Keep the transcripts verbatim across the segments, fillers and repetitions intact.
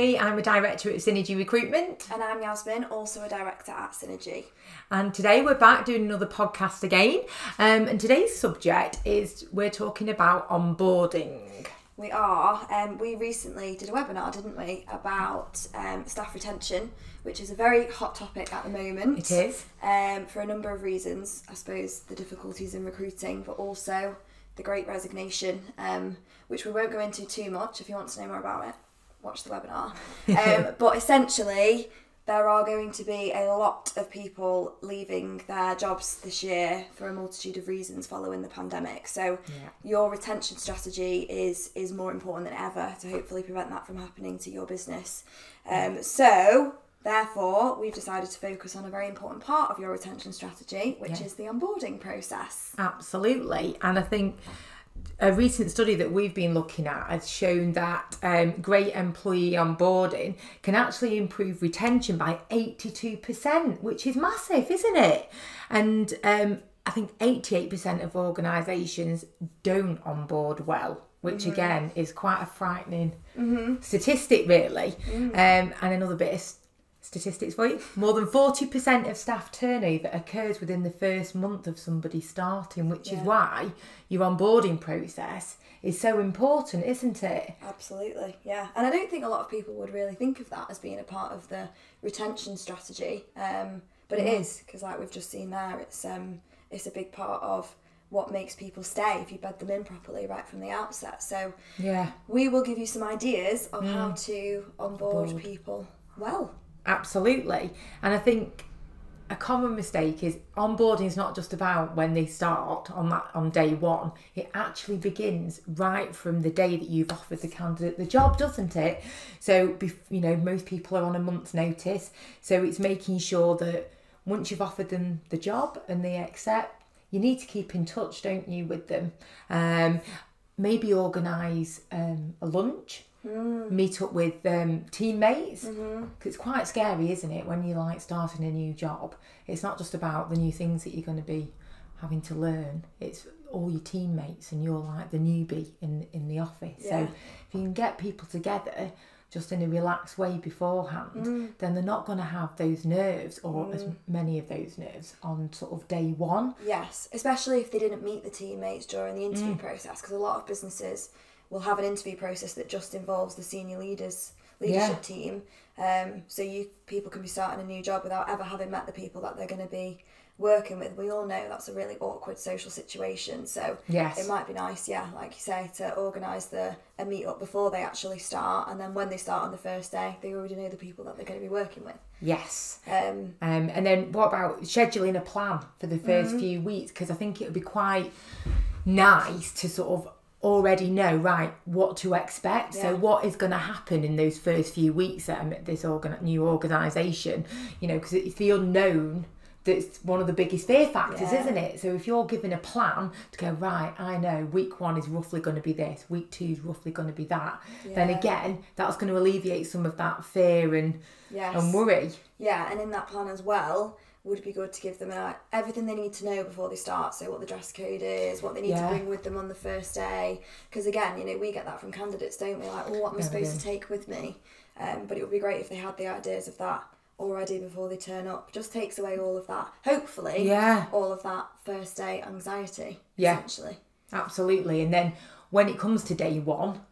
Mary, I'm a director at Synergy Recruitment. And I'm Yasmin, also a director at Synergy. And today we're back doing another podcast again. Um, and today's subject is we're talking about onboarding. We are. Um, we recently did a webinar, didn't we, about um, staff retention, which is a very hot topic at the moment. It is. Um, for a number of reasons. I suppose the difficulties in recruiting, but also the Great Resignation, um, which we won't go into too much. If you want to know more about it, watch the webinar. Um, but essentially, there are going to be a lot of people leaving their jobs this year for a multitude of reasons following the pandemic. So yeah. Your retention strategy is is more important than ever to hopefully prevent that from happening to your business. Um, so therefore, we've decided to focus on a very important part of your retention strategy, which yeah. is the onboarding process. Absolutely. And I think a recent study that we've been looking at has shown that um, great employee onboarding can actually improve retention by eighty-two percent, which is massive, isn't it? And um, I think eighty-eight percent of organisations don't onboard well, which mm-hmm. again is quite a frightening mm-hmm. statistic, really. Mm-hmm. Um, and another bit of statistics for you. More than forty percent of staff turnover occurs within the first month of somebody starting, which yeah. is why your onboarding process is so important, isn't it? Absolutely, yeah. And I don't think a lot of people would really think of that as being a part of the retention strategy, um, but it yeah. is, because like we've just seen there, it's um, it's a big part of what makes people stay if you bed them in properly right from the outset. So yeah, we will give you some ideas of mm. how to onboard, onboard people well. Absolutely. And I think a common mistake is onboarding is not just about when they start on that on day one. It actually begins right from the day that you've offered the candidate the job, doesn't it? So, you know, most people are on a month's notice. So it's making sure that once you've offered them the job and they accept, you need to keep in touch, don't you, with them? Um, maybe organise um, a lunch. Mm. Meet up with um, teammates. Mm-hmm. 'Cause it's quite scary, isn't it, when you're like starting a new job? It's not just about the new things that you're going to be having to learn. It's all your teammates, and you're like the newbie in in the office. Yeah. So if you can get people together just in a relaxed way beforehand, mm. then they're not going to have those nerves, or mm. as many of those nerves, on sort of day one. Yes, especially if they didn't meet the teammates during the interview mm. process, because a lot of businesses we'll have an interview process that just involves the senior leaders, leadership yeah. team. Um, so you people can be starting a new job without ever having met the people that they're going to be working with. We all know that's a really awkward social situation. So yes. it might be nice, yeah, like you say, to organise the a meet-up before they actually start. And then when they start on the first day, they already know the people that they're going to be working with. Yes. Um, um, and then what about scheduling a plan for the first mm-hmm. few weeks? Because I think it would be quite nice to sort of already know right what to expect. Yeah. So what is going to happen in those first few weeks that I'm at this organ- new organisation? You know, because it's the unknown that's one of the biggest fear factors, yeah. isn't it? So if you're given a plan to go right, I know week one is roughly going to be this, week two is roughly going to be that. Yeah. Then again, that's going to alleviate some of that fear and yes. and worry. Yeah, and in that plan as well, would be good to give them uh, everything they need to know before they start. So what the dress code is, what they need yeah. to bring with them on the first day. Because again, you know, we get that from candidates, don't we? Like, well, what am I supposed yeah. to take with me? Um, but it would be great if they had the ideas of that already before they turn up. Just takes away all of that, hopefully, yeah. all of that first day anxiety, yeah. essentially. Absolutely. And then when it comes to day one,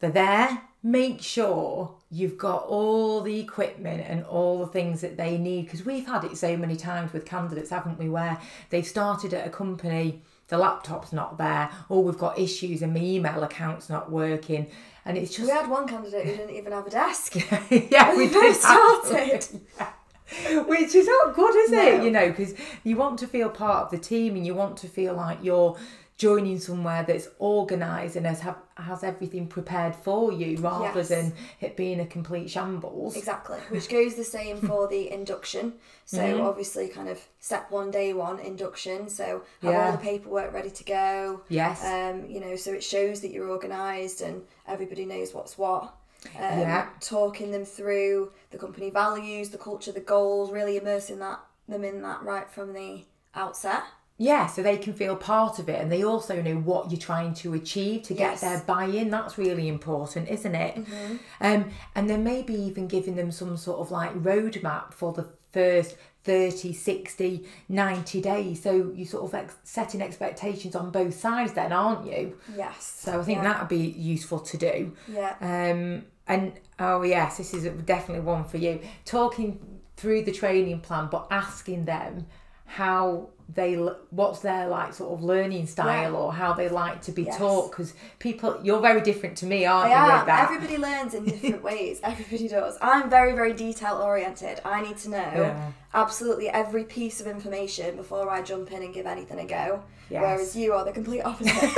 they're there. Make sure you've got all the equipment and all the things that they need, because we've had it so many times with candidates, haven't we, where they've started at a company, the laptop's not there, or we've got issues and my email account's not working, and it's just... We had one candidate who didn't even have a desk. yeah, we first started. Yeah. Which is not good, is no. it? You know, because you want to feel part of the team, and you want to feel like you're joining somewhere that's organised and has have, has everything prepared for you, rather yes. than it being a complete shambles. Exactly, which goes the same for the induction. So mm-hmm. obviously kind of step one, day one, induction. So have yeah. all the paperwork ready to go. Yes. Um, you know, so it shows that you're organised and everybody knows what's what. Um, yeah. Talking them through the company values, the culture, the goals, really immersing that them in that right from the outset. Yeah, so they can feel part of it, and they also know what you're trying to achieve to get yes. their buy-in. That's really important, isn't it? Mm-hmm. Um, and then maybe even giving them some sort of like roadmap for the first thirty, sixty, ninety days. So you're sort of ex- setting expectations on both sides then, aren't you? Yes. So I think yeah. that would be useful to do. Yeah. Um, and, oh yes, this is definitely one for you. Talking through the training plan, but asking them how they, what's their like sort of learning style yeah. or how they like to be yes. taught, because people, you're very different to me, aren't I you am. With that? Everybody learns in different ways, everybody does. I'm very very detail oriented. I need to know yeah. absolutely every piece of information before I jump in and give anything a go, yes. whereas you are the complete opposite.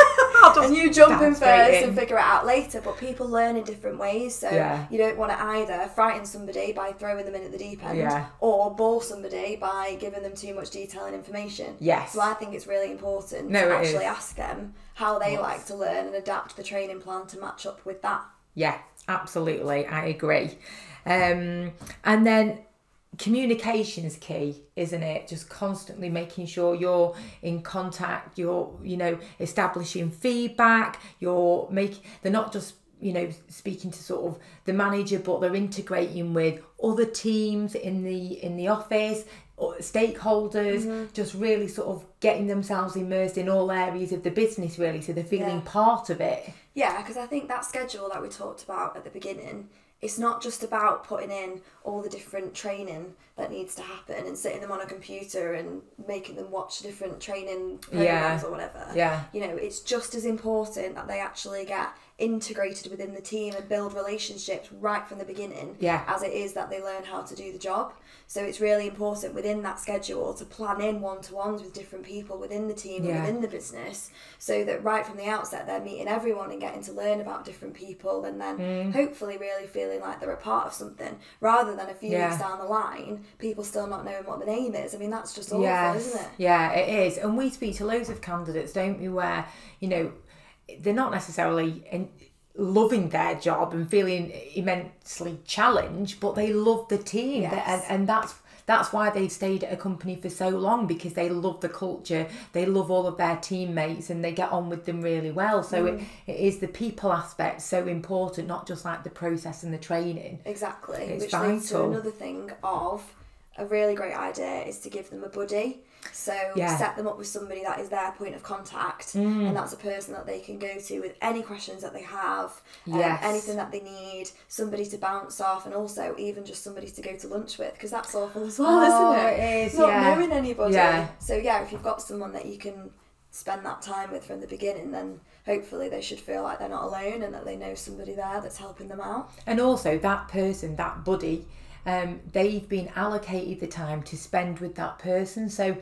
And you jump in first in. and figure it out later, but people learn in different ways, so yeah. you don't want to either frighten somebody by throwing them in at the deep end yeah. or bore somebody by giving them too much detail and information. Yes. So I think it's really important no, to actually is. ask them how they yes. like to learn and adapt the training plan to match up with that. Yeah, absolutely, I agree. Um, and then communication's key, isn't it? Just constantly making sure you're in contact, you're, you know, establishing feedback, you're making, they're not just, you know, speaking to sort of the manager, but they're integrating with other teams in the in the office, or stakeholders, mm-hmm. just really sort of getting themselves immersed in all areas of the business, really, so they're feeling yeah. part of it. Yeah, because I think that schedule that we talked about at the beginning, it's not just about putting in all the different training that needs to happen and sitting them on a computer and making them watch different training programs yeah. or whatever. Yeah. You know, it's just as important that they actually get integrated within the team and build relationships right from the beginning yeah. as it is that they learn how to do the job. So it's really important within that schedule to plan in one-to-ones with different people within the team yeah. and within the business, so that right from the outset they're meeting everyone and getting to learn about different people, and then mm. hopefully really feeling like they're a part of something, rather than a few yeah. weeks down the line people still not knowing what the name is. I mean, that's just awful, yes. isn't it? Yeah, it is. And we speak to loads of candidates, don't we, where, you know, they're not necessarily in, loving their job and feeling immensely challenged, but they love the team yes. and, and that's That's why they've stayed at a company for so long, because they love the culture, they love all of their teammates, and they get on with them really well. So mm. it, it is the people aspect so important, not just like the process and the training. Exactly. It's which vital. Leads to another thing of a really great idea is to give them a buddy. So yeah. set them up with somebody that is their point of contact, mm. and that's a person that they can go to with any questions that they have, um, yes. anything that they need, somebody to bounce off, and also even just somebody to go to lunch with, because that's awful as well, oh, isn't it? It is, not yeah. knowing anybody. Yeah. So yeah, if you've got someone that you can spend that time with from the beginning, then hopefully they should feel like they're not alone and that they know somebody there that's helping them out. And also that person, that buddy, Um, they've been allocated the time to spend with that person, so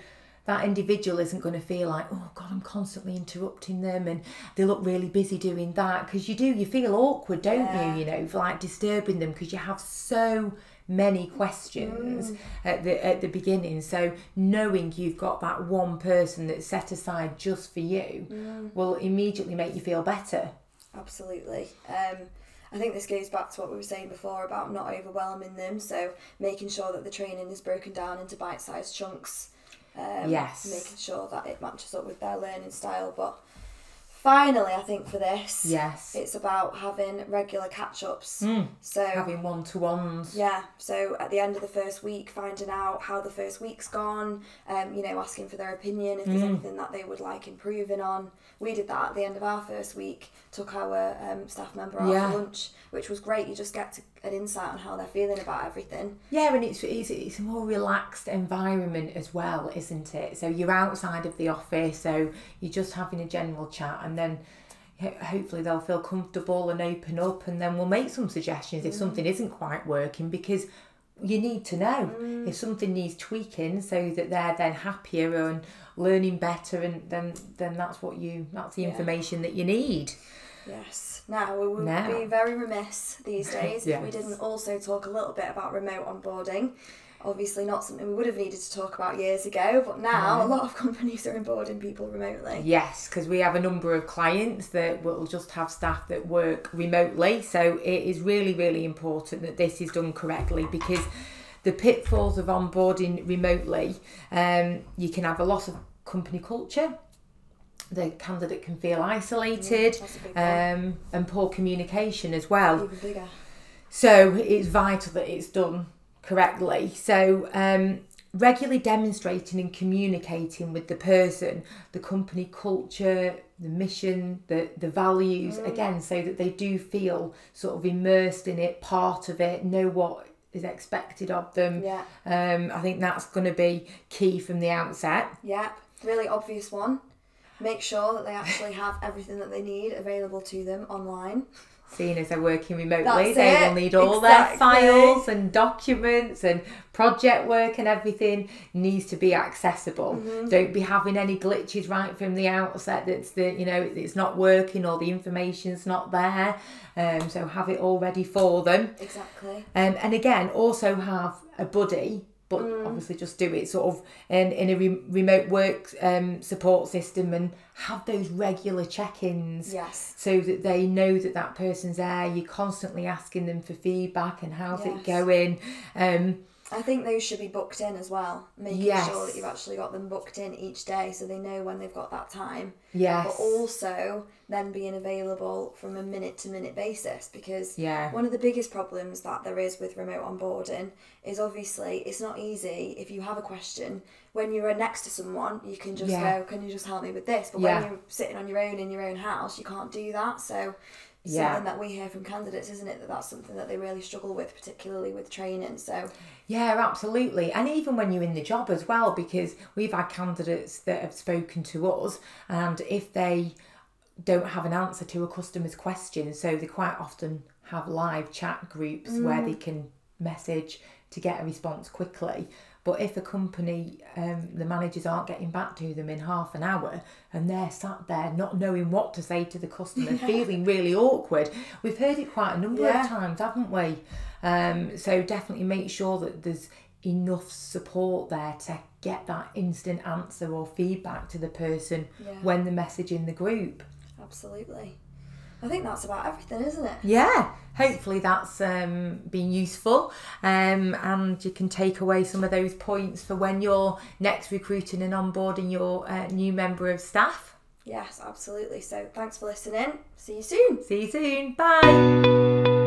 that individual isn't going to feel like, oh God, I'm constantly interrupting them and they look really busy doing that, because you do, you feel awkward, don't yeah. you, you know, for like disturbing them, because you have so many questions mm. at the at the beginning. So knowing you've got that one person that's set aside just for you mm. will immediately make you feel better. Absolutely. Um I think this goes back to what we were saying before about not overwhelming them, so making sure that the training is broken down into bite-sized chunks, um, yes. making sure that it matches up with their learning style. But finally, I think for this, yes. it's about having regular catch-ups. Mm. So having one-to-ones. Yeah, so at the end of the first week, finding out how the first week's gone, um, you know, asking for their opinion, if mm. there's anything that they would like improving on. We did that at the end of our first week, took our um, staff member out yeah. for lunch, which was great. You just get to, an insight on how they're feeling about everything. Yeah, and it's, it's, it's a more relaxed environment as well, isn't it? So you're outside of the office, so you're just having a general chat, and then hopefully they'll feel comfortable and open up, and then we'll make some suggestions if mm. something isn't quite working, because you need to know mm. if something needs tweaking, so that they're then happier and learning better, and then then that's what you that's the yeah. information that you need. Yes. Now, we would now. be very remiss these days yes. if we didn't also talk a little bit about remote onboarding. Obviously not something we would have needed to talk about years ago, but now yeah. a lot of companies are onboarding people remotely. Yes, because we have a number of clients that will just have staff that work remotely, so it is really, really important that this is done correctly, because the pitfalls of onboarding remotely, um, you can have a lot of company culture. The candidate can feel isolated, yeah, um, and poor communication as well. Even bigger. So it's vital that it's done correctly. So um, regularly demonstrating and communicating with the person, the company culture, the mission, the, the values, mm. again, so that they do feel sort of immersed in it, part of it, know what is expected of them. Yeah. Um, I think that's going to be key from the outset. Yeah, really obvious one. Make sure that they actually have everything that they need available to them online. Seeing as they're working remotely, they will need all exactly. their files and documents and project work, and everything needs to be accessible. Mm-hmm. Don't be having any glitches right from the outset. That's the you know it's not working or the information's not there. Um, so have it all ready for them. Exactly. Um, and again, also have a buddy. But mm. obviously just do it sort of in, in a re remote work um, support system, and have those regular check-ins. Yes. So that they know that that person's there. You're constantly asking them for feedback and how's yes. it going. Um, I think those should be booked in as well. Making yes. sure that you've actually got them booked in each day so they know when they've got that time. Yes. But also then being available from a minute to minute basis, because yeah. one of the biggest problems that there is with remote onboarding is obviously it's not easy if you have a question. When you're next to someone, you can just yeah. go, can you just help me with this? But yeah. when you're sitting on your own in your own house, you can't do that. So... yeah. something that we hear from candidates, isn't it, that that's something that they really struggle with, particularly with training. So yeah, absolutely. And even when you're in the job as well, because we've had candidates that have spoken to us, and if they don't have an answer to a customer's question, so they quite often have live chat groups mm. where they can message to get a response quickly. But if a company, um, the managers aren't getting back to them in half an hour, and they're sat there not knowing what to say to the customer, yeah. feeling really awkward, we've heard it quite a number yeah. of times, haven't we? Um, so definitely make sure that there's enough support there to get that instant answer or feedback to the person yeah. when they're messaging the group. Absolutely. I think that's about everything, isn't it? Yeah. Hopefully that's um, been useful, um, and you can take away some of those points for when you're next recruiting and onboarding your uh, new member of staff. Yes, absolutely. So thanks for listening. See you soon. See you soon. Bye.